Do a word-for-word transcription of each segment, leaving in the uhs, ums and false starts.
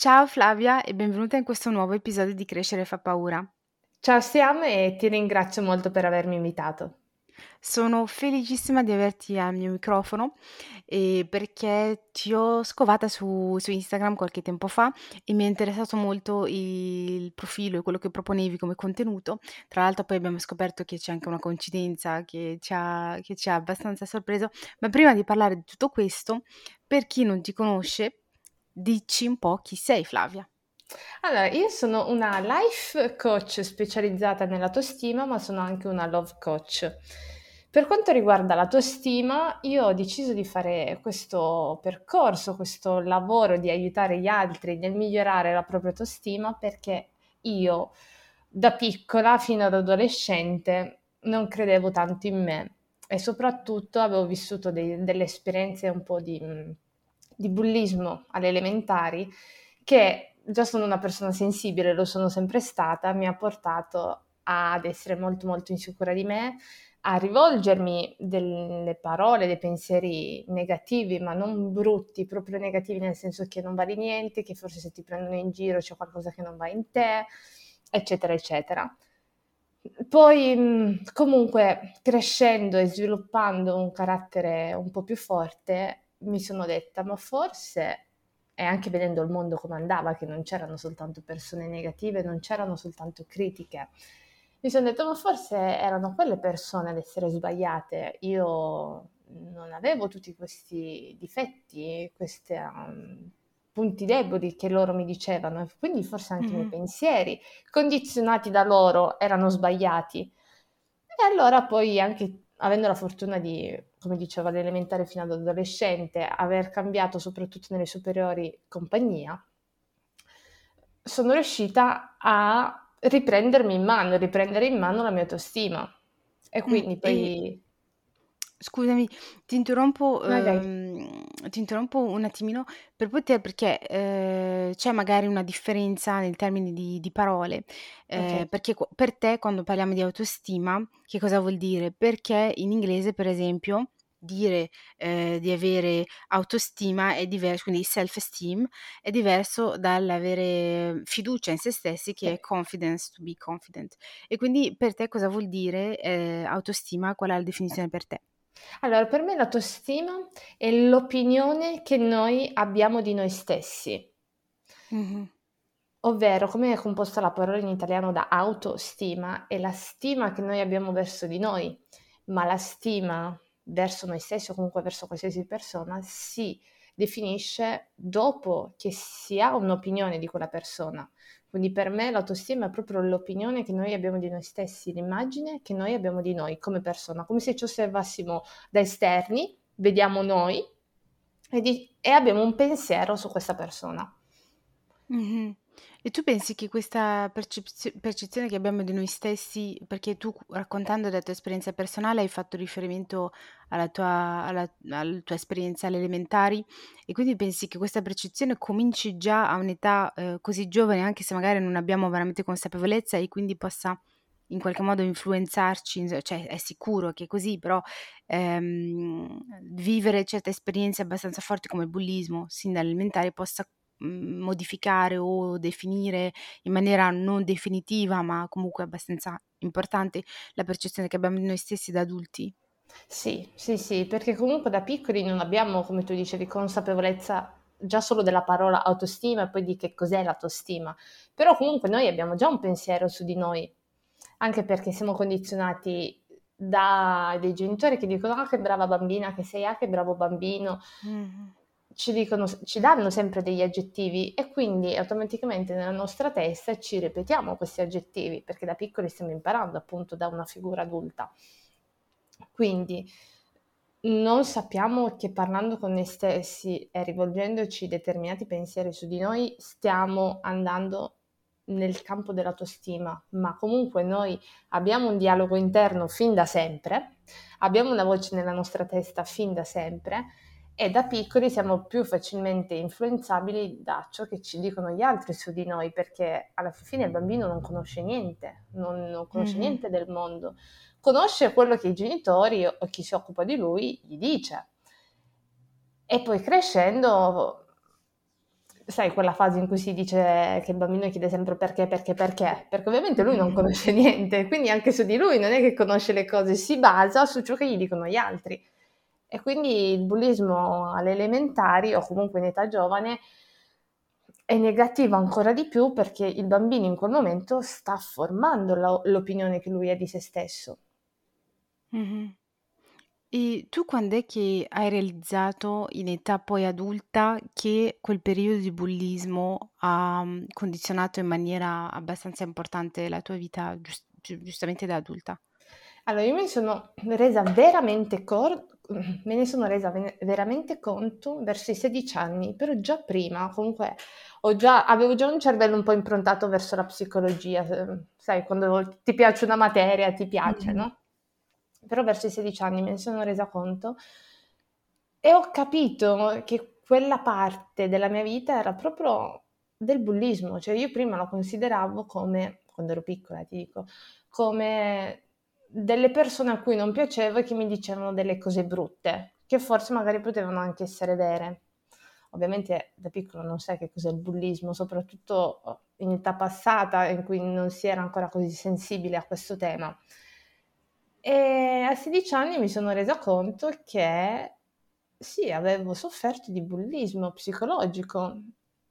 Ciao Flavia e benvenuta in questo nuovo episodio di Crescere fa paura. Ciao Siam e ti ringrazio molto per avermi invitato. Sono felicissima di averti al mio microfono eh, perché ti ho scovata su, su Instagram qualche tempo fa e mi è interessato molto il profilo e quello che proponevi come contenuto. Tra l'altro poi abbiamo scoperto che c'è anche una coincidenza che ci ha, che ci ha abbastanza sorpreso. Ma prima di parlare di tutto questo, per chi non ti conosce, dici un po' chi sei, Flavia. Allora, io sono una life coach specializzata nell'autostima, ma sono anche una love coach. Per quanto riguarda l'autostima, io ho deciso di fare questo percorso, questo lavoro di aiutare gli altri nel migliorare la propria autostima, perché io da piccola fino ad adolescente non credevo tanto in me e soprattutto avevo vissuto dei, delle esperienze un po' di... di bullismo alle elementari, che già sono una persona sensibile, lo sono sempre stata, mi ha portato ad essere molto molto insicura di me, a rivolgermi delle parole, dei pensieri negativi, ma non brutti, proprio negativi nel senso che non vali niente, che forse se ti prendono in giro c'è qualcosa che non va in te, eccetera eccetera. Poi comunque crescendo e sviluppando un carattere un po' più forte, mi sono detta, ma forse, e anche vedendo il mondo come andava, che non c'erano soltanto persone negative, non c'erano soltanto critiche, mi sono detta, ma forse erano quelle persone ad essere sbagliate, io non avevo tutti questi difetti, questi um, punti deboli che loro mi dicevano, quindi forse anche mm-hmm. i miei pensieri condizionati da loro erano sbagliati. E allora poi anche avendo la fortuna di, come dicevo, all'elementare fino ad adolescente, aver cambiato soprattutto nelle superiori compagnia, sono riuscita a riprendermi in mano, riprendere in mano la mia autostima. E quindi mm, poi... Scusami, ti interrompo, ehm, ti interrompo un attimino per poter, perché eh, c'è magari una differenza nel termine di, di parole, eh, okay. Perché per te quando parliamo di autostima che cosa vuol dire? Perché in inglese per esempio dire eh, di avere autostima è diverso, quindi self-esteem è diverso dall'avere fiducia in se stessi, che è confidence, to be confident. E quindi per te cosa vuol dire eh, autostima? Qual è la definizione per te? Allora, per me l'autostima è l'opinione che noi abbiamo di noi stessi, mm-hmm. ovvero come è composta la parola in italiano da autostima, è la stima che noi abbiamo verso di noi, ma la stima verso noi stessi o comunque verso qualsiasi persona si definisce dopo che si ha un'opinione di quella persona. Quindi per me l'autostima è proprio l'opinione che noi abbiamo di noi stessi, l'immagine che noi abbiamo di noi come persona, come se ci osservassimo da esterni, vediamo noi e, di- e abbiamo un pensiero su questa persona. Mm-hmm. E tu pensi che questa percep- percezione che abbiamo di noi stessi, perché tu raccontando la tua esperienza personale hai fatto riferimento alla tua, alla, alla tua esperienza alle elementari, e quindi pensi che questa percezione cominci già a un'età eh, così giovane, anche se magari non abbiamo veramente consapevolezza, e quindi possa in qualche modo influenzarci, cioè è sicuro che è così, però ehm, vivere certe esperienze abbastanza forti come il bullismo sin dall'elementare possa modificare o definire in maniera non definitiva ma comunque abbastanza importante la percezione che abbiamo di noi stessi da adulti? Sì, sì, sì, perché comunque da piccoli non abbiamo, come tu dicevi, consapevolezza già solo della parola autostima e poi di che cos'è l'autostima, però comunque noi abbiamo già un pensiero su di noi, anche perché siamo condizionati da dei genitori che dicono ah che brava bambina che sei, ah che bravo bambino, mm-hmm. Ci, dicono, ci danno sempre degli aggettivi e quindi automaticamente nella nostra testa ci ripetiamo questi aggettivi, perché da piccoli stiamo imparando appunto da una figura adulta. Quindi non sappiamo che parlando con noi stessi e rivolgendoci determinati pensieri su di noi stiamo andando nel campo dell'autostima, ma comunque noi abbiamo un dialogo interno fin da sempre, abbiamo una voce nella nostra testa fin da sempre, e da piccoli siamo più facilmente influenzabili da ciò che ci dicono gli altri su di noi, perché alla fine il bambino non conosce niente, non, non conosce mm-hmm. niente del mondo, conosce quello che i genitori o chi si occupa di lui gli dice. E poi crescendo sai, quella fase in cui si dice che il bambino chiede sempre perché, perché, perché, perché ovviamente lui non conosce niente, quindi anche su di lui non è che conosce le cose, si basa su ciò che gli dicono gli altri. E quindi il bullismo alle elementari, o comunque in età giovane, è negativo ancora di più, perché il bambino in quel momento sta formando lo- l'opinione che lui ha di se stesso. Mm-hmm. E tu quando è che hai realizzato in età poi adulta che quel periodo di bullismo ha condizionato in maniera abbastanza importante la tua vita, giust- giustamente da adulta? Allora, io mi sono resa veramente cor- me ne sono resa ven- veramente conto verso i sedici anni, però già prima comunque ho già, avevo già un cervello un po' improntato verso la psicologia, sai, quando ti piace una materia ti piace, mm-hmm. no? Però verso i sedici anni me ne sono resa conto e ho capito che quella parte della mia vita era proprio del bullismo. Cioè, io prima lo consideravo come, quando ero piccola ti dico, come delle persone a cui non piacevo e che mi dicevano delle cose brutte, che forse magari potevano anche essere vere. Ovviamente da piccolo non sai che cos'è il bullismo, soprattutto in età passata in cui non si era ancora così sensibile a questo tema. E a sedici anni mi sono resa conto che sì, avevo sofferto di bullismo psicologico,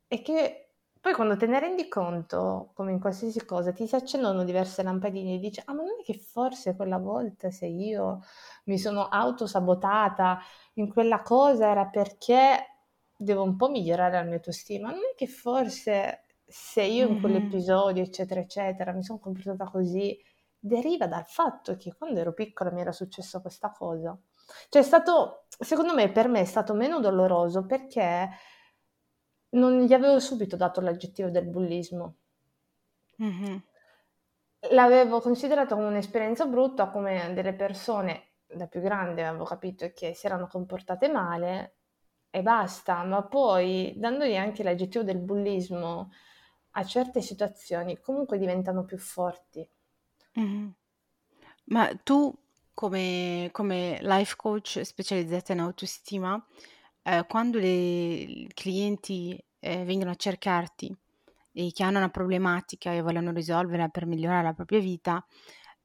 e che poi quando te ne rendi conto, come in qualsiasi cosa, ti si accendono diverse lampadine e dici: ah, ma non è che forse quella volta, se io mi sono autosabotata in quella cosa, era perché devo un po' migliorare la mia autostima, non è che forse se io in quell'episodio eccetera eccetera mi sono comportata così, deriva dal fatto che quando ero piccola mi era successo questa cosa. Cioè, è stato, secondo me, per me è stato meno doloroso perché non gli avevo subito dato l'aggettivo del bullismo. Mm-hmm. L'avevo considerato come un'esperienza brutta, come delle persone, da più grande avevo capito che si erano comportate male e basta, ma poi dandogli anche l'aggettivo del bullismo a certe situazioni comunque diventano più forti. Mm-hmm. Ma tu come, come life coach specializzata in autostima, eh, quando i clienti eh, vengono a cercarti e che hanno una problematica e vogliono risolverla per migliorare la propria vita,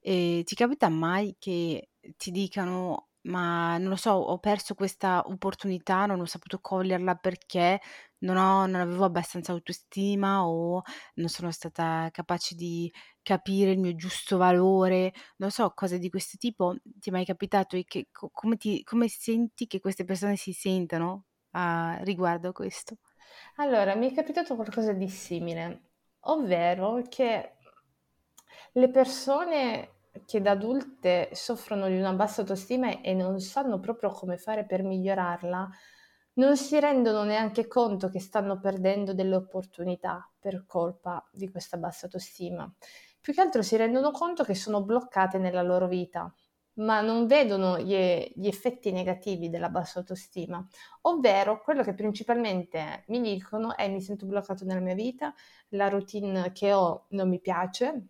eh, ti capita mai che ti dicano: ma non lo so, ho perso questa opportunità, non ho saputo coglierla perché non, ho, non avevo abbastanza autostima, o non sono stata capace di capire il mio giusto valore, non so, cose di questo tipo? Ti è mai capitato? E che, come, ti, come senti che queste persone si sentano uh, riguardo a questo? Allora, mi è capitato qualcosa di simile, ovvero che le persone che da adulte soffrono di una bassa autostima e non sanno proprio come fare per migliorarla, non si rendono neanche conto che stanno perdendo delle opportunità per colpa di questa bassa autostima. Più che altro si rendono conto che sono bloccate nella loro vita, ma non vedono gli, gli effetti negativi della bassa autostima, ovvero quello che principalmente mi dicono è: mi sento bloccato nella mia vita, la routine che ho non mi piace,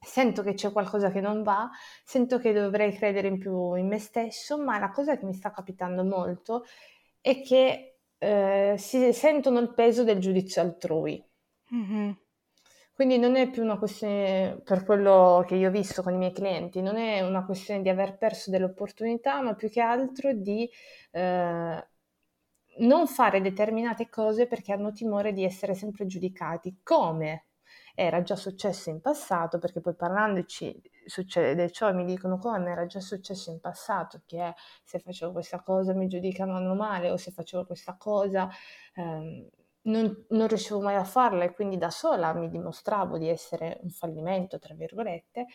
sento che c'è qualcosa che non va, sento che dovrei credere in più in me stesso. Ma la cosa che mi sta capitando molto è che eh, si sentono il peso del giudizio altrui. Mm-hmm. Quindi non è più una questione, per quello che io ho visto con i miei clienti, non è una questione di aver perso delle opportunità, ma più che altro di eh, non fare determinate cose perché hanno timore di essere sempre giudicati, come era già successo in passato, perché poi parlandoci succede ciò e mi dicono: come era già successo in passato che se facevo questa cosa mi giudicavano male, o se facevo questa cosa ehm, non, non riuscivo mai a farla, e quindi da sola mi dimostravo di essere un fallimento, tra virgolette.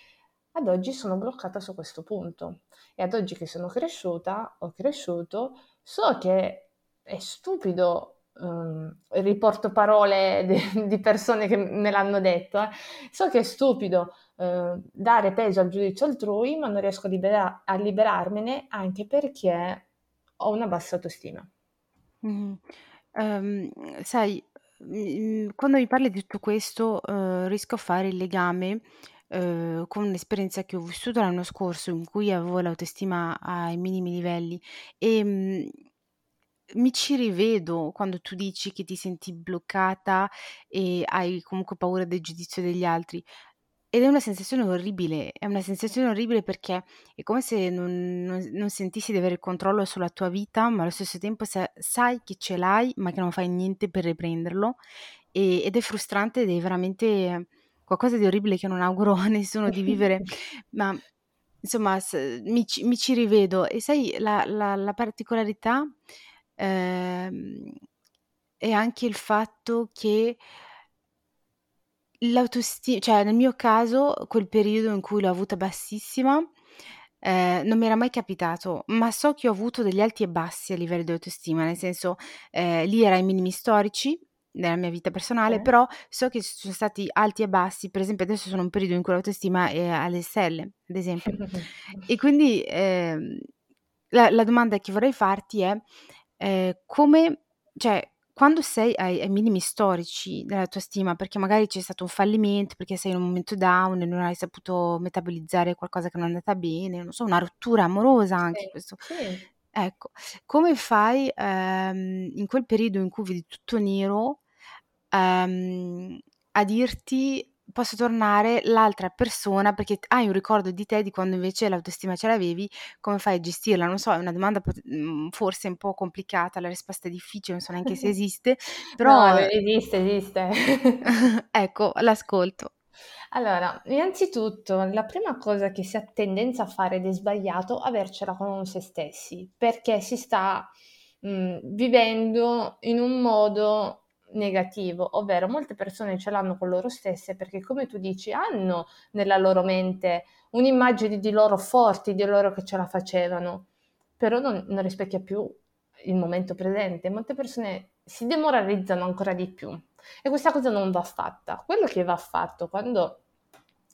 Ad oggi sono bloccata su questo punto, e ad oggi che sono cresciuta, ho cresciuto, so che è stupido. Um, riporto parole di, di persone che me l'hanno detto, eh. So che è stupido uh, dare peso al giudizio altrui, ma non riesco a, libera- a liberarmene, anche perché ho una bassa autostima. Mm. Um, sai, quando mi parli di tutto questo uh, riesco a fare il legame Uh, con un'esperienza che ho vissuto l'anno scorso, in cui avevo l'autostima ai minimi livelli, e um, mi ci rivedo quando tu dici che ti senti bloccata e hai comunque paura del giudizio degli altri. Ed è una sensazione orribile, è una sensazione orribile perché è come se non, non, non sentissi di avere il controllo sulla tua vita, ma allo stesso tempo sa, sai che ce l'hai, ma che non fai niente per riprenderlo, e, ed è frustrante ed è veramente qualcosa di orribile che non auguro a nessuno di vivere, ma insomma mi, mi ci rivedo. E sai, la, la, la particolarità eh, è anche il fatto che l'autostima, cioè nel mio caso quel periodo in cui l'ho avuta bassissima eh, non mi era mai capitato, ma so che ho avuto degli alti e bassi a livello di autostima, nel senso eh, lì era ai minimi storici nella mia vita personale, eh. però so che ci sono stati alti e bassi, per esempio adesso sono un periodo in cui l'autostima è alle stelle, ad esempio. E quindi eh, la, la domanda che vorrei farti è eh, come, cioè quando sei ai, ai minimi storici della tua stima, perché magari c'è stato un fallimento, perché sei in un momento down e non hai saputo metabolizzare qualcosa che non è andata bene, non so, una rottura amorosa anche, sì, questo. Sì. Ecco, come fai ehm, in quel periodo in cui vedi tutto nero ehm, a dirti posso tornare l'altra persona, perché hai un ricordo di te di quando invece l'autostima ce l'avevi, come fai a gestirla? Non so, è una domanda forse un po' complicata, la risposta è difficile, non so neanche se esiste, però... No, esiste, esiste. Ecco, l'ascolto. Allora, innanzitutto, la prima cosa che si ha tendenza a fare ed è sbagliato, avercela con se stessi, perché si sta mh, vivendo in un modo... negativo, ovvero molte persone ce l'hanno con loro stesse perché, come tu dici, hanno nella loro mente un'immagine di loro forti, di loro che ce la facevano, però non, non rispecchia più il momento presente. Molte persone si demoralizzano ancora di più e questa cosa non va fatta. Quello che va fatto quando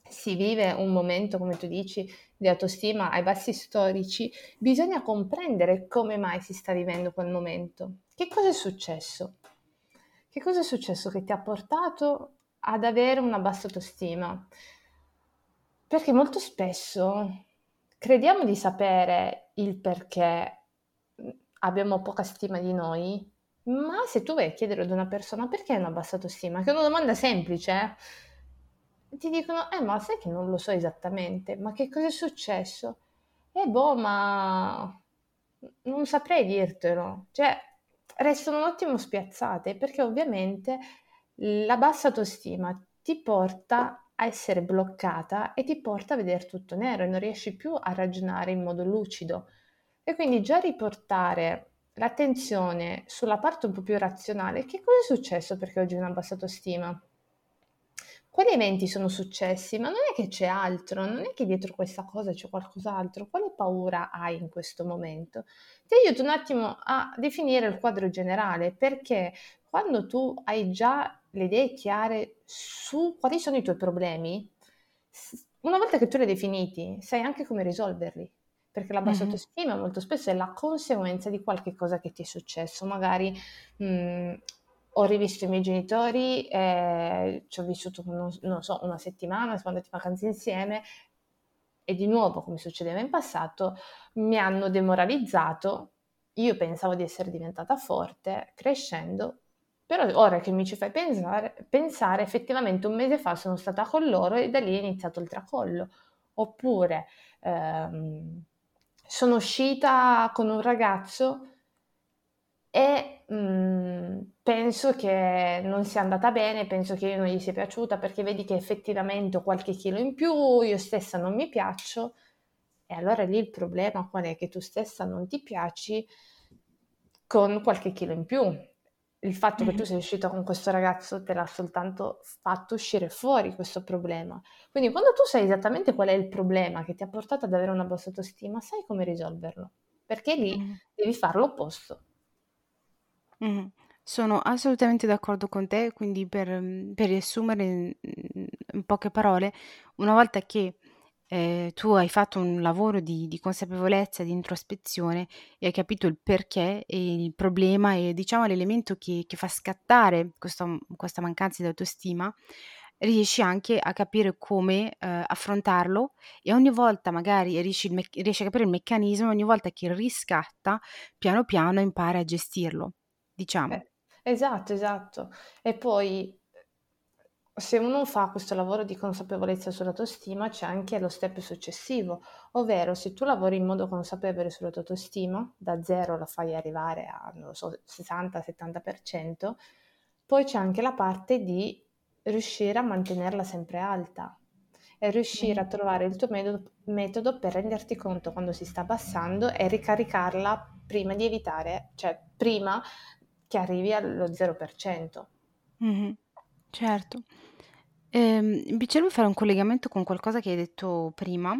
si vive un momento, come tu dici, di autostima ai bassi storici, bisogna comprendere come mai si sta vivendo quel momento, che cosa è successo. Che cosa è successo che ti ha portato ad avere una bassa autostima? Perché molto spesso crediamo di sapere il perché abbiamo poca stima di noi, ma se tu vai a chiedere ad una persona perché hai una bassa autostima, che è una domanda semplice, eh? Ti dicono, eh ma sai che non lo so esattamente, ma che cosa è successo? Eh boh, ma non saprei dirtelo, cioè... Restano un attimo spiazzate perché ovviamente la bassa autostima ti porta a essere bloccata e ti porta a vedere tutto nero e non riesci più a ragionare in modo lucido. E quindi già riportare l'attenzione sulla parte un po' più razionale, che cosa è successo perché oggi ho una bassa autostima? Quali eventi sono successi? Ma non è che c'è altro, non è che dietro questa cosa c'è qualcos'altro. Quale paura hai in questo momento? Ti aiuto un attimo a definire il quadro generale, perché quando tu hai già le idee chiare su quali sono i tuoi problemi, una volta che tu li hai definiti, sai anche come risolverli. Perché la bassa autostima mm-hmm. molto spesso è la conseguenza di qualche cosa che ti è successo. Magari... Mh, ho rivisto i miei genitori, eh, ci ho vissuto, non, non so, una settimana, siamo andati in vacanza insieme e di nuovo, come succedeva in passato, mi hanno demoralizzato, io pensavo di essere diventata forte crescendo, però ora che mi ci fai pensare, pensare effettivamente un mese fa sono stata con loro e da lì è iniziato il tracollo. Oppure ehm, sono uscita con un ragazzo e mh, penso che non sia andata bene, penso che io non gli sia piaciuta perché vedi che effettivamente ho qualche chilo in più, io stessa non mi piaccio, e allora lì il problema qual è? Che tu stessa non ti piaci con qualche chilo in più. Il fatto mm-hmm. che tu sei uscita con questo ragazzo te l'ha soltanto fatto uscire fuori questo problema. Quindi quando tu sai esattamente qual è il problema che ti ha portato ad avere una bassa autostima, sai come risolverlo, perché lì mm-hmm. devi fare l'opposto. Mm-hmm. Sono assolutamente d'accordo con te, quindi per, per riassumere in, in poche parole, una volta che eh, tu hai fatto un lavoro di, di consapevolezza, di introspezione e hai capito il perché e il problema e diciamo l'elemento che, che fa scattare questo, questa mancanza di autostima, riesci anche a capire come eh, affrontarlo, e ogni volta magari riesci, me- riesci a capire il meccanismo, ogni volta che riscatta piano piano impari a gestirlo, diciamo. Eh, esatto, esatto. E poi se uno fa questo lavoro di consapevolezza sull'autostima, c'è anche lo step successivo, ovvero se tu lavori in modo consapevole sulla tua autostima, da zero la fai arrivare a, non lo so, sessanta settanta per cento, poi c'è anche la parte di riuscire a mantenerla sempre alta e riuscire a trovare il tuo metodo, metodo per renderti conto quando si sta abbassando e ricaricarla prima di evitare, cioè prima che arrivi allo zero per cento. Mm-hmm. Certo. Ehm, mi piacerebbe fare un collegamento con qualcosa che hai detto prima,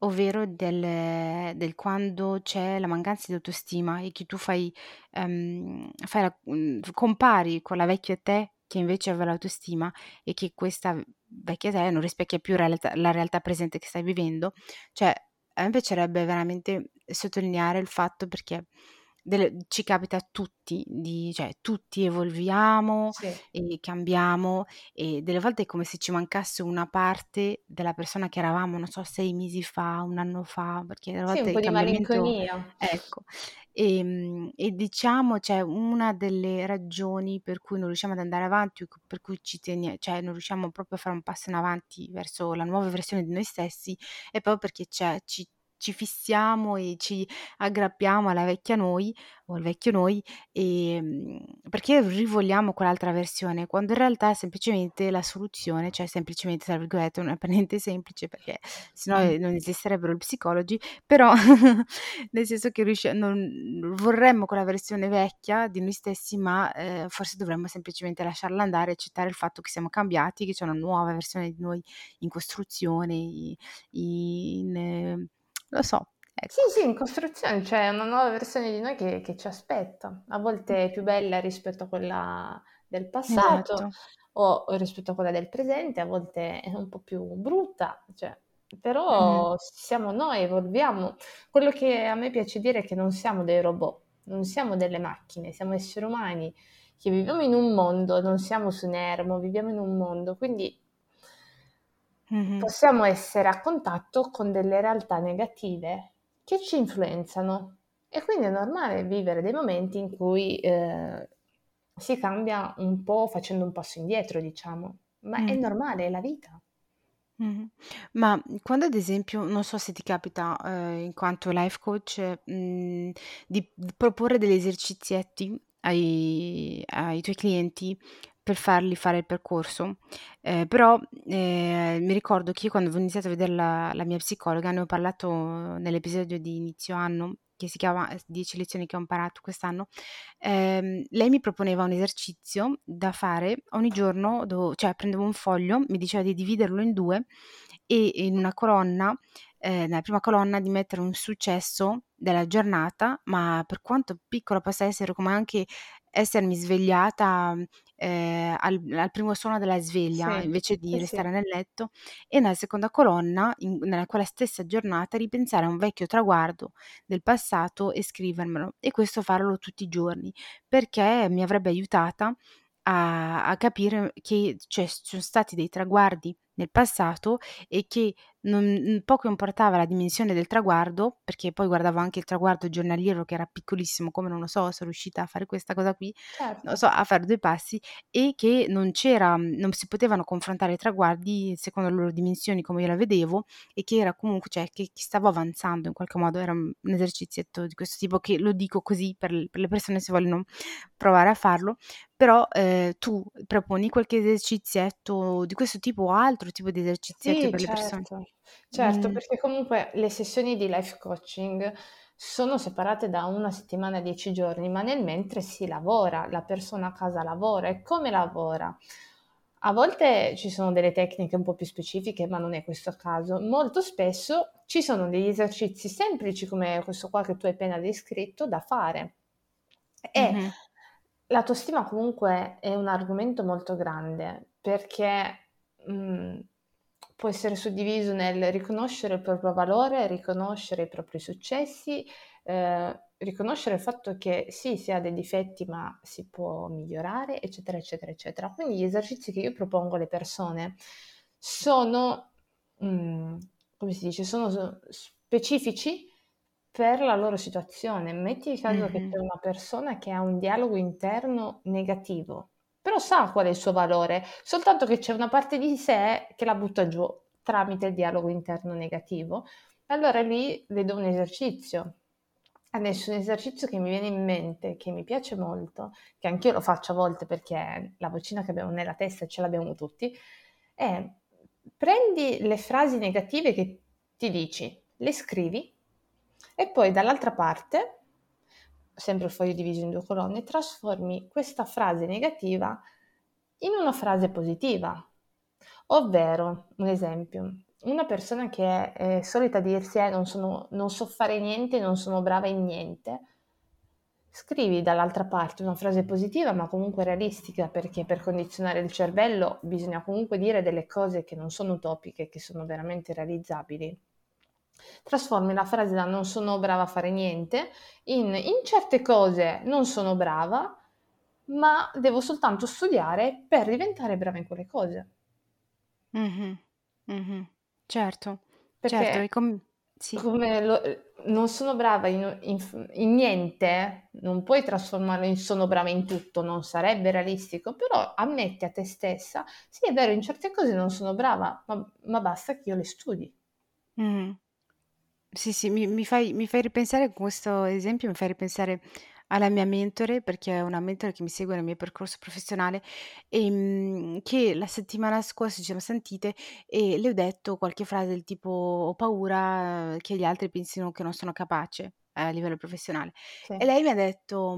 ovvero del, del quando c'è la mancanza di autostima e che tu fai, ehm, fai la- mm, compari con la vecchia te che invece aveva l'autostima e che questa vecchia te non rispecchia più realtà- la realtà presente che stai vivendo. Cioè, a me piacerebbe veramente sottolineare il fatto, perché delle- ci capita a tutti, di, cioè tutti evolviamo Sì, e cambiamo, e delle volte è come se ci mancasse una parte della persona che eravamo, non so, sei mesi fa, un anno fa, perché delle sì, volte un po' il di cambiamento, malinconia. ecco. E, mm, e diciamo, cioè, una delle ragioni per cui non riusciamo ad andare avanti, o per cui ci teniamo, cioè non riusciamo proprio a fare un passo in avanti verso la nuova versione di noi stessi, è proprio perché c'è- ci ci fissiamo e ci aggrappiamo alla vecchia noi o al vecchio noi, e, mh, perché rivogliamo quell'altra versione, quando in realtà semplicemente la soluzione, cioè semplicemente, tra virgolette, non è per niente semplice, perché sennò eh, non esisterebbero gli psicologi, però nel senso che riusci- non, vorremmo quella versione vecchia di noi stessi, ma eh, forse dovremmo semplicemente lasciarla andare e accettare il fatto che siamo cambiati, che c'è una nuova versione di noi in costruzione, i- in, eh, lo so, Sì, ecco. sì, in costruzione, c'è una nuova versione di noi che, che ci aspetta. A volte è più bella rispetto a quella del passato Esatto. o o rispetto a quella del presente, a volte è un po' più brutta, cioè, Mhm. però siamo noi, evolviamo. Quello che a me piace dire è che non siamo dei robot, non siamo delle macchine, siamo esseri umani che viviamo in un mondo, non siamo su Nermo, viviamo in un mondo, quindi Mhm. possiamo essere a contatto con delle realtà negative che ci influenzano e quindi è normale vivere dei momenti in cui eh, si cambia un po' facendo un passo indietro, diciamo, ma è Mm. normale, è la vita. Mhm. Ma quando, ad esempio, non so se ti capita, eh, in quanto life coach, eh, mh, di, di proporre degli esercizietti ai, ai tuoi clienti per farli fare il percorso, eh, però eh, mi ricordo che io, quando ho iniziato a vedere la, la mia psicologa, ne ho parlato nell'episodio di inizio anno, che si chiama eh, dieci lezioni che ho imparato quest'anno. Ehm, lei mi proponeva un esercizio da fare ogni giorno, dove- cioè prendevo un foglio, mi diceva di dividerlo in due e in una colonna, eh, nella prima colonna di mettere un successo della giornata, ma per quanto piccolo possa essere, come anche essermi svegliata mh, eh, al, al primo suono della sveglia Sì, invece di sì, restare sì. nel letto, e nella seconda colonna, in- nella quella stessa giornata, ripensare a un vecchio traguardo del passato e scrivermelo, e questo farlo tutti i giorni, perché mi avrebbe aiutata a, a capire che, cioè, ci sono stati dei traguardi nel passato, e che non, poco importava la dimensione del traguardo, perché poi guardavo anche il traguardo giornaliero, che era piccolissimo, come, non lo so, sono riuscita a fare questa cosa qui, non Certo. so, a fare due passi, e che non c'era, non si potevano confrontare i traguardi secondo le loro dimensioni come io la vedevo, e che era comunque, cioè, che, che stavo avanzando in qualche modo. Era un un esercizietto di questo tipo, che lo dico così per, per le persone se vogliono provare a farlo, però eh, tu proponi qualche esercizietto di questo tipo o altro tipo di esercizietto Sì, per le persone? certo, certo, Mm, perché comunque le sessioni di life coaching sono separate da una settimana a dieci giorni, ma nel mentre si lavora, la persona a casa lavora e come lavora? A volte ci sono delle tecniche un po' più specifiche, ma non è questo il caso. Molto spesso ci sono degli esercizi semplici come questo qua che tu hai appena descritto da fare. E mhm, l'autostima comunque è un argomento molto grande perché mh, può essere suddiviso nel riconoscere il proprio valore, riconoscere i propri successi, eh, riconoscere il fatto che sì, si ha dei difetti ma si può migliorare, eccetera, eccetera, eccetera. Quindi gli esercizi che io propongo alle persone sono, mh, come si dice, sono specifici per la loro situazione. Metti il caso mm-hmm. che c'è una persona che ha un dialogo interno negativo, però sa qual è il suo valore, soltanto che c'è una parte di sé che la butta giù tramite il dialogo interno negativo. Allora lì le do un esercizio. Adesso un esercizio che mi viene in mente, che mi piace molto, che anch'io lo faccio a volte perché la vocina che abbiamo nella testa ce l'abbiamo tutti, è: prendi le frasi negative che ti dici, le scrivi e poi dall'altra parte, sempre il foglio diviso in due colonne, trasformi questa frase negativa in una frase positiva. Ovvero, un esempio, una persona che è, è solita dirsi eh, non, sono, non so fare niente, non sono brava in niente, scrivi dall'altra parte una frase positiva ma comunque realistica, perché per condizionare il cervello bisogna comunque dire delle cose che non sono utopiche, che sono veramente realizzabili. Trasformi la frase da non sono brava a fare niente in, in certe cose non sono brava ma devo soltanto studiare per diventare brava in quelle cose. Mm-hmm. Mm-hmm. Certo, perché certo, e com- sì. come lo, non sono brava in, in, in niente, non puoi trasformarlo in sono brava in tutto, non sarebbe realistico, però ammetti a te stessa, sì è vero, in certe cose non sono brava, ma, ma basta che io le studi. Mm-hmm. Sì, sì, mi, mi, fai, mi fai ripensare, con questo esempio mi fai ripensare alla mia mentore, perché è una mentore che mi segue nel mio percorso professionale e mh, che la settimana scorsa ci siamo sentite e le ho detto qualche frase del tipo ho paura che gli altri pensino che non sono capace a livello professionale. Sì. E lei mi ha detto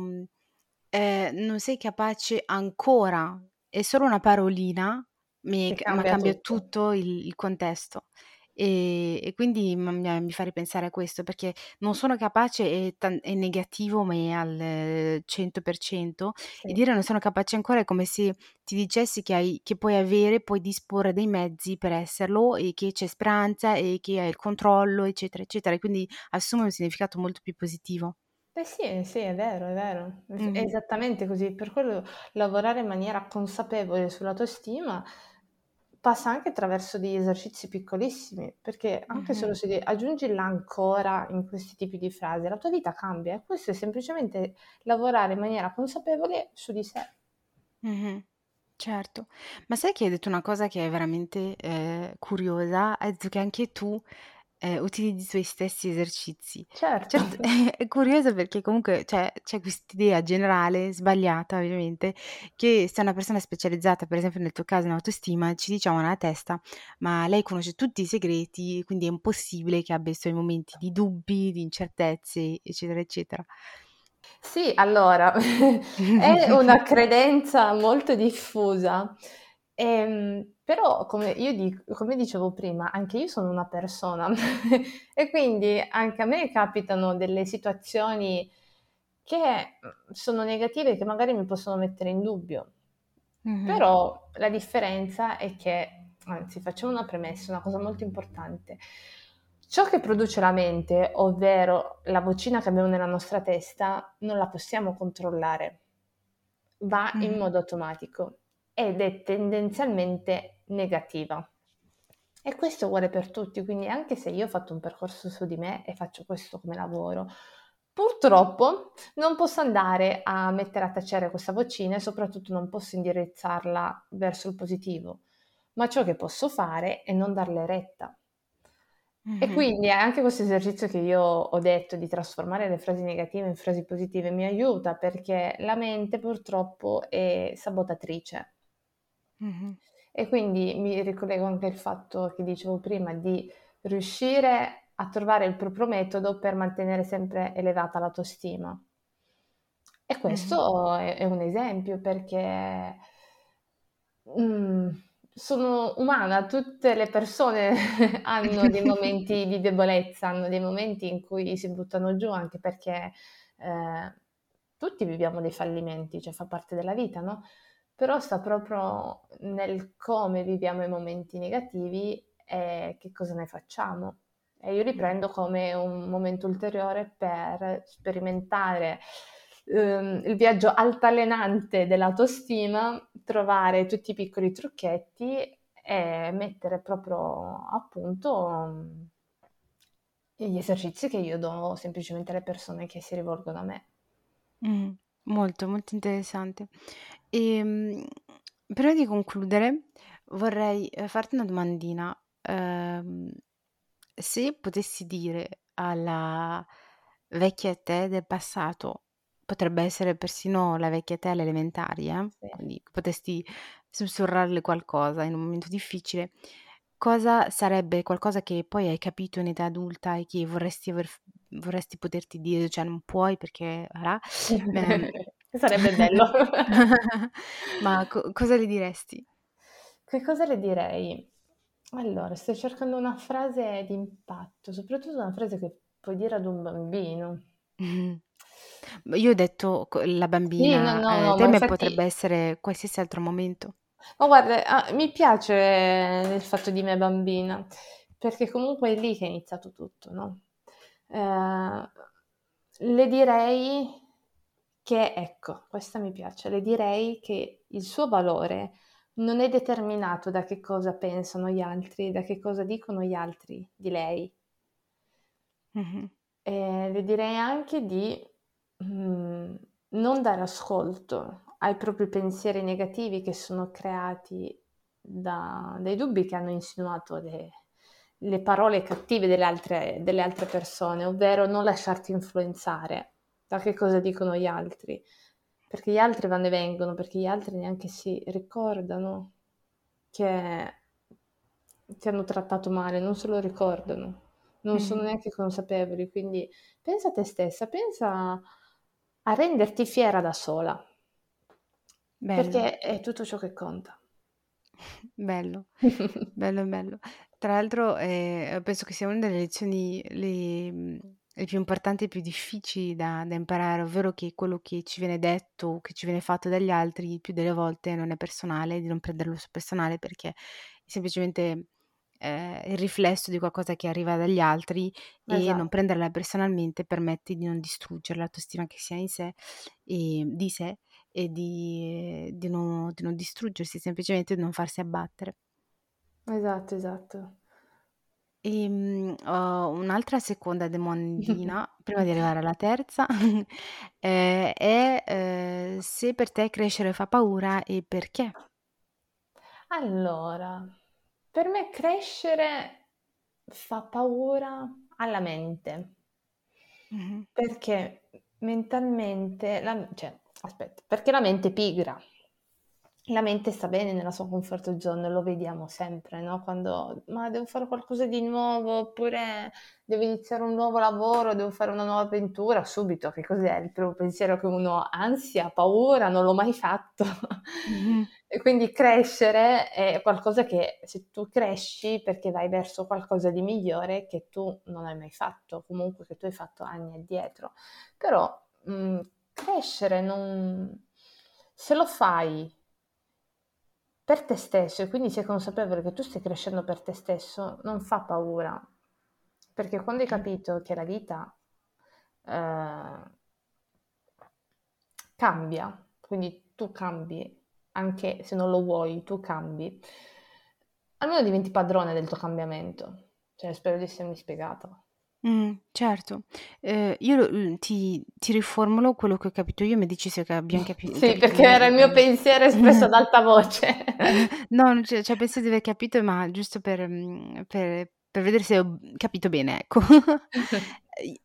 eh, non sei capace ancora, è solo una parolina, mi cambia, ma cambia tutto, tutto il, il contesto. E, e quindi mi, mi fa ripensare a questo, perché non sono capace è, tan- è negativo ma è al eh, cento per cento. Sì. E dire non sono capace ancora è come se ti dicessi che, hai, che puoi avere, puoi disporre dei mezzi per esserlo e che c'è speranza e che hai il controllo, eccetera eccetera, e quindi assume un significato molto più positivo. Beh sì, sì, è vero, è vero, mm-hmm. è esattamente così. Per quello lavorare in maniera consapevole sull'autostima passa anche attraverso degli esercizi piccolissimi, perché anche solo se aggiungi l'ancora in questi tipi di frasi, la tua vita cambia. E questo è semplicemente lavorare in maniera consapevole su di sé. Mm-hmm. Certo, ma sai che hai detto una cosa che è veramente eh, curiosa? Hai detto che anche tu Eh, utilizzi i tuoi stessi esercizi. Certo. Certo, è curioso perché comunque c'è, c'è quest'idea generale, sbagliata ovviamente, che se una persona specializzata, per esempio nel tuo caso in autostima, ci diciamo nella testa, ma lei conosce tutti i segreti, quindi è impossibile che abbia i suoi momenti di dubbi, di incertezze, eccetera, eccetera. Sì, allora, è una credenza molto diffusa. Ehm, però come io dico, come dicevo prima, anche io sono una persona e quindi anche a me capitano delle situazioni che sono negative, che magari mi possono mettere in dubbio. Mm-hmm. Però la differenza è che, anzi facciamo una premessa, una cosa molto importante: ciò che produce la mente, ovvero la vocina che abbiamo nella nostra testa, non la possiamo controllare, va mm-hmm. in modo automatico ed è tendenzialmente negativa, e questo vale per tutti. Quindi anche se io ho fatto un percorso su di me e faccio questo come lavoro, purtroppo non posso andare a mettere a tacere questa vocina e soprattutto non posso indirizzarla verso il positivo, ma ciò che posso fare è non darle retta. Mm-hmm. E quindi anche questo esercizio che io ho detto di trasformare le frasi negative in frasi positive mi aiuta, perché la mente purtroppo è sabotatrice. Mm-hmm. E quindi mi ricollego anche al fatto che dicevo prima di riuscire a trovare il proprio metodo per mantenere sempre elevata l'autostima, e questo mm-hmm. è, è un esempio, perché mm, sono umana, tutte le persone hanno dei momenti di debolezza, hanno dei momenti in cui si buttano giù, anche perché eh, tutti viviamo dei fallimenti, cioè fa parte della vita, no? Però sta proprio nel come viviamo i momenti negativi e che cosa ne facciamo. E io li prendo come un momento ulteriore per sperimentare ehm, il viaggio altalenante dell'autostima, trovare tutti i piccoli trucchetti e mettere proprio appunto gli esercizi che io do semplicemente alle persone che si rivolgono a me. Mm, molto, molto interessante. E, prima di concludere vorrei farti una domandina. Eh, se potessi dire alla vecchia te del passato, potrebbe essere persino la vecchia te alle elementari, eh? Sì. Quindi potesti sussurrarle qualcosa in un momento difficile, cosa sarebbe qualcosa che poi hai capito in età adulta e che vorresti, aver, vorresti poterti dire, cioè non puoi perché... Ah, beh, sarebbe bello. Ma co- cosa le diresti? Che cosa le direi? Allora, sto cercando una frase di impatto, soprattutto una frase che puoi dire ad un bambino. Mm-hmm. Io ho detto la bambina, sì, no, no, eh, no, te ma infatti... potrebbe essere qualsiasi altro momento. Ma guarda, ah, mi piace il fatto di mia bambina, perché comunque è lì che è iniziato tutto, no? Eh, le direi che, ecco, questa mi piace, le direi che il suo valore non è determinato da che cosa pensano gli altri, da che cosa dicono gli altri di lei. Mm-hmm. E le direi anche di Mm, non dare ascolto ai propri pensieri negativi che sono creati da, dai dubbi che hanno insinuato le, le parole cattive delle altre, delle altre persone, ovvero non lasciarti influenzare da che cosa dicono gli altri, perché gli altri vanno e vengono, perché gli altri neanche si ricordano che ti hanno trattato male, non se lo ricordano, non mm-hmm. sono neanche consapevoli. Quindi pensa a te stessa, pensa a renderti fiera da sola. Bello. Perché è tutto ciò che conta. Bello, bello, bello. Tra l'altro eh, penso che sia una delle lezioni le, le più importanti e più difficili da, da imparare, ovvero che quello che ci viene detto, che ci viene fatto dagli altri, più delle volte non è personale, di non prenderlo su personale, perché è semplicemente eh, il riflesso di qualcosa che arriva dagli altri. Esatto. E non prenderla personalmente permette di non distruggere l'autostima che si ha in sé e di sé e di, eh, di, non, di non distruggersi, semplicemente di non farsi abbattere. Esatto, esatto. E, um, ho un'altra seconda domandina prima di arrivare alla terza. eh, è eh, se per te crescere fa paura e perché? Allora, per me crescere fa paura alla mente, mm-hmm. perché mentalmente, la, cioè, aspetta, perché la mente è pigra, la mente sta bene nella sua comfort zone, lo vediamo sempre, no? Quando, ma devo fare qualcosa di nuovo, oppure devo iniziare un nuovo lavoro, devo fare una nuova avventura, subito, che cos'è? Il primo pensiero che uno ha, ansia, paura, non l'ho mai fatto. Mm-hmm. E quindi crescere è qualcosa che, se tu cresci, perché vai verso qualcosa di migliore che tu non hai mai fatto, comunque che tu hai fatto anni addietro. Però mh, crescere non... se lo fai per te stesso e quindi sei consapevole che tu stai crescendo per te stesso, non fa paura, perché quando hai capito che la vita eh, cambia, quindi tu cambi, anche se non lo vuoi, tu cambi, almeno diventi padrone del tuo cambiamento. Cioè, spero di essermi spiegata. Mm, certo, eh, io ti, ti riformulo quello che ho capito io, mi dici se abbiamo capito. Sì, capito, perché era il mio pensiero espresso ad alta voce. No, cioè, cioè, penso di aver capito, ma giusto per, per, per vedere se ho capito bene, ecco.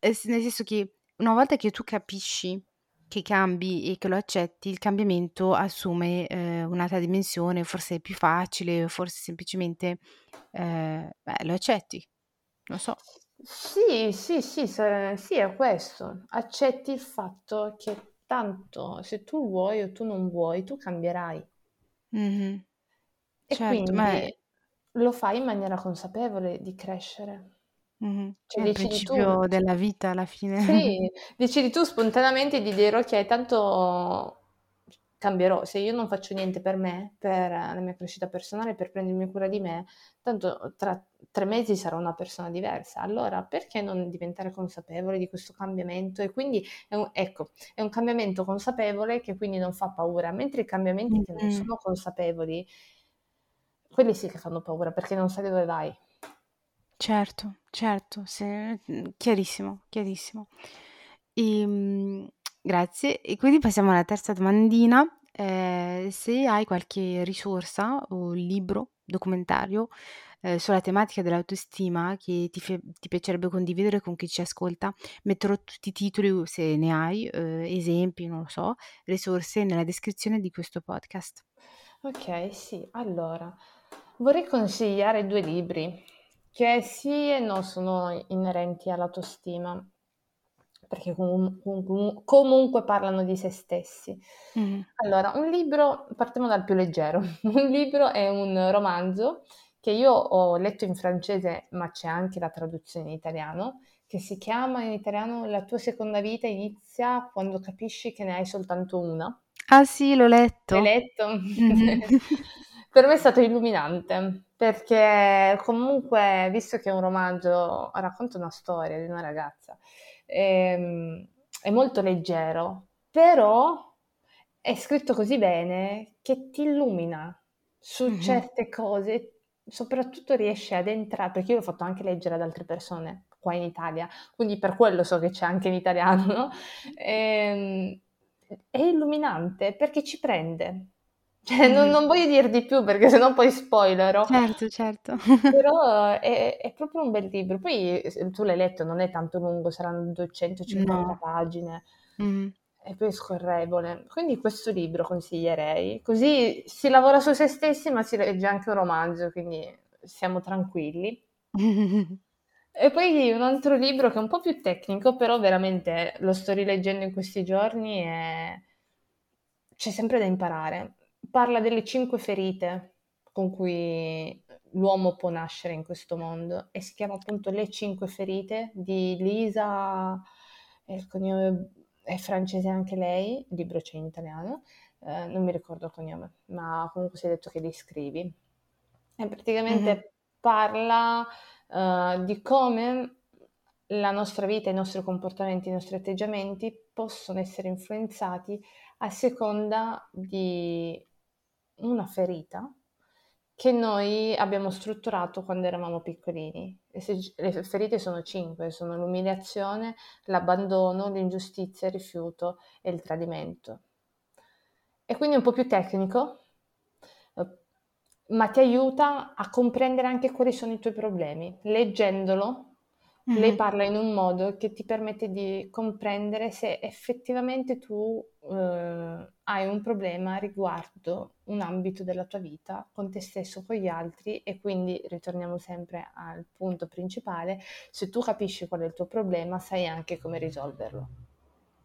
Nel senso che una volta che tu capisci che cambi e che lo accetti, il cambiamento assume eh, un'altra dimensione, forse è più facile, forse semplicemente eh, beh, lo accetti, non so. Sì, sì, sì, sì, è questo. Accetti il fatto che tanto se tu vuoi o tu non vuoi, tu cambierai. Mm-hmm. E certo, quindi ma è... lo fai in maniera consapevole di crescere. Mm-hmm. Cioè, è il principio tu, della vita alla fine. Sì, decidi tu spontaneamente di dire ok, tanto cambierò, se io non faccio niente per me, per la mia crescita personale, per prendermi cura di me, tanto tra tre mesi sarò una persona diversa, allora perché non diventare consapevole di questo cambiamento? E quindi è un, ecco, è un cambiamento consapevole che quindi non fa paura, mentre i cambiamenti mm-hmm. che non sono consapevoli, quelli sì che fanno paura, perché non sai dove vai. Certo, certo, se... chiarissimo, chiarissimo. E... Grazie, e quindi passiamo alla terza domandina, eh, se hai qualche risorsa o libro, documentario eh, sulla tematica dell'autostima che ti, fe- ti piacerebbe condividere con chi ci ascolta, metterò tutti i titoli se ne hai, eh, esempi, non lo so, risorse nella descrizione di questo podcast. Ok, sì, allora, vorrei consigliare due libri che sì e no sono inerenti all'autostima, perché com- com- comunque parlano di se stessi. Mm. Allora, un libro, partiamo dal più leggero, un libro è un romanzo che io ho letto in francese, ma c'è anche la traduzione in italiano, che si chiama in italiano La tua seconda vita inizia quando capisci che ne hai soltanto una. Ah sì, l'ho letto. L'ho letto? Mm-hmm. Per me è stato illuminante, perché comunque, visto che è un romanzo, racconta una storia di una ragazza, è molto leggero, però è scritto così bene che ti illumina su certe mm-hmm. cose, soprattutto riesce ad entrare, perché io l'ho fatto anche leggere ad altre persone qua in Italia, quindi per quello so che c'è anche in italiano, no? E, è illuminante perché ci prende, cioè, mm. non, non voglio dire di più perché sennò poi spoilerò. Certo, certo. Però è, è proprio un bel libro. Poi tu l'hai letto, non è tanto lungo, saranno duecentocinquanta no. pagine. Mm. E poi è scorrevole. Quindi questo libro consiglierei. Così si lavora su se stessi, ma si legge anche un romanzo, quindi siamo tranquilli. E poi un altro libro che è un po' più tecnico, però veramente lo sto rileggendo in questi giorni e c'è sempre da imparare. Parla delle cinque ferite con cui l'uomo può nascere in questo mondo e si chiama appunto Le Cinque Ferite di Lisa, il cognome è francese anche lei, il libro c'è in italiano, eh, non mi ricordo il cognome, ma comunque si è detto che li scrivi. E praticamente mm-hmm. parla uh, di come la nostra vita, i nostri comportamenti, i nostri atteggiamenti possono essere influenzati a seconda di una ferita che noi abbiamo strutturato quando eravamo piccolini. Le ferite sono cinque, sono l'umiliazione, l'abbandono, l'ingiustizia, il rifiuto e il tradimento. E quindi è un po' più tecnico, ma ti aiuta a comprendere anche quali sono i tuoi problemi. Leggendolo, mm-hmm. lei parla in un modo che ti permette di comprendere se effettivamente tu eh, hai un problema riguardo un ambito della tua vita, con te stesso, con gli altri, e quindi ritorniamo sempre al punto principale, se tu capisci qual è il tuo problema, sai anche come risolverlo.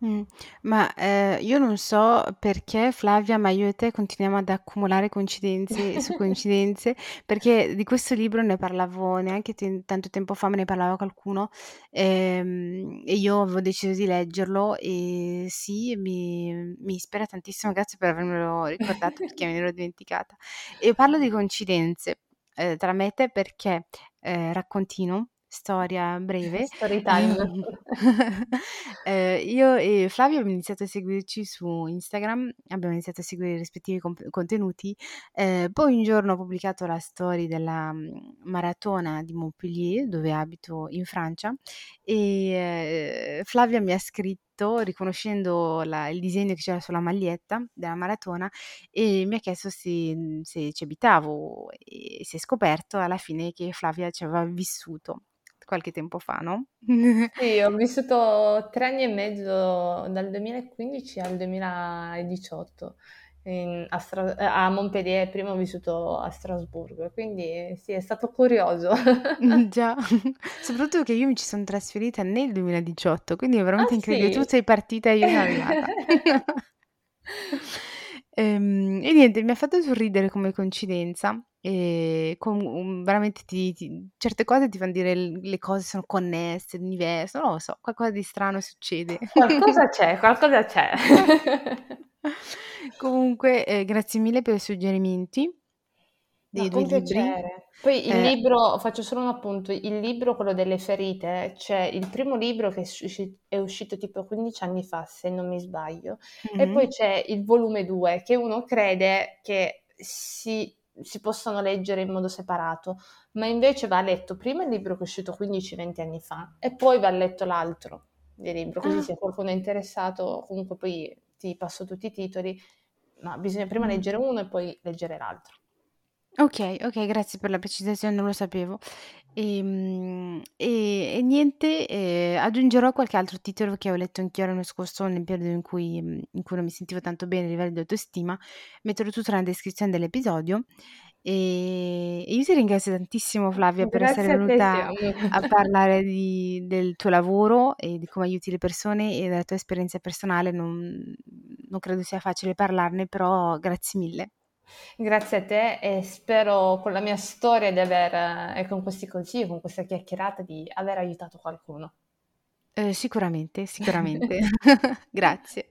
Mm. Ma eh, io non so perché, Flavia, ma io e te continuiamo ad accumulare coincidenze su coincidenze, perché di questo libro ne parlavo neanche t- tanto tempo fa, me ne parlava qualcuno ehm, e io avevo deciso di leggerlo e sì, mi, mi ispira tantissimo, grazie per avermelo ricordato perché me ne ero dimenticata. E parlo di coincidenze eh, tra me e te perché eh, raccontino storia breve. Story time. eh, io e Flavio abbiamo iniziato a seguirci su Instagram, abbiamo iniziato a seguire i rispettivi comp- contenuti, eh, poi un giorno ho pubblicato la story della maratona di Montpellier, dove abito in Francia, e eh, Flavia mi ha scritto riconoscendo la, il disegno che c'era sulla maglietta della maratona e mi ha chiesto se, se ci abitavo e si è scoperto alla fine che Flavia ci aveva vissuto qualche tempo fa, no? Sì, ho vissuto tre anni e mezzo dal duemilaquindici al duemiladiciotto in, a, Stra- a Montpellier, prima ho vissuto a Strasburgo, quindi sì, è stato curioso. Già, soprattutto che io mi ci sono trasferita nel duemiladiciotto, quindi è veramente ah, incredibile, sì. Tu sei partita e io sono arrivata. ehm, e niente, mi ha fatto sorridere come coincidenza e com- veramente ti, ti, certe cose ti fanno dire le cose sono connesse, l'universo, non lo so, qualcosa di strano succede. Qualcosa c'è, qualcosa c'è. Comunque, eh, grazie mille per i suggerimenti. Dei no, due libri. Poi il eh. libro, faccio solo un appunto, il libro, quello delle ferite, c'è il primo libro che è uscito tipo quindici anni fa, se non mi sbaglio, mm-hmm. e poi c'è il volume due, che uno crede che si, si possano leggere in modo separato, ma invece va letto prima il libro che è uscito quindici venti anni fa e poi va letto l'altro del libro, così ah. se qualcuno è interessato, comunque poi ti passo tutti i titoli, ma bisogna prima leggere uno e poi leggere l'altro. Ok, ok, grazie per la precisazione, non lo sapevo. E, e, e niente, eh, aggiungerò qualche altro titolo che ho letto anch'io l'anno scorso, nel periodo in cui, in cui non mi sentivo tanto bene a livello di autostima. Metterò tutto nella descrizione dell'episodio. E, e io ti ringrazio tantissimo, Flavia, per grazie essere venuta a, a parlare di, del tuo lavoro e di come aiuti le persone e della tua esperienza personale. Non, non credo sia facile parlarne, però grazie mille. Grazie a te e spero con la mia storia di aver, e con questi consigli, con questa chiacchierata, di aver aiutato qualcuno. Eh, sicuramente, sicuramente. Grazie.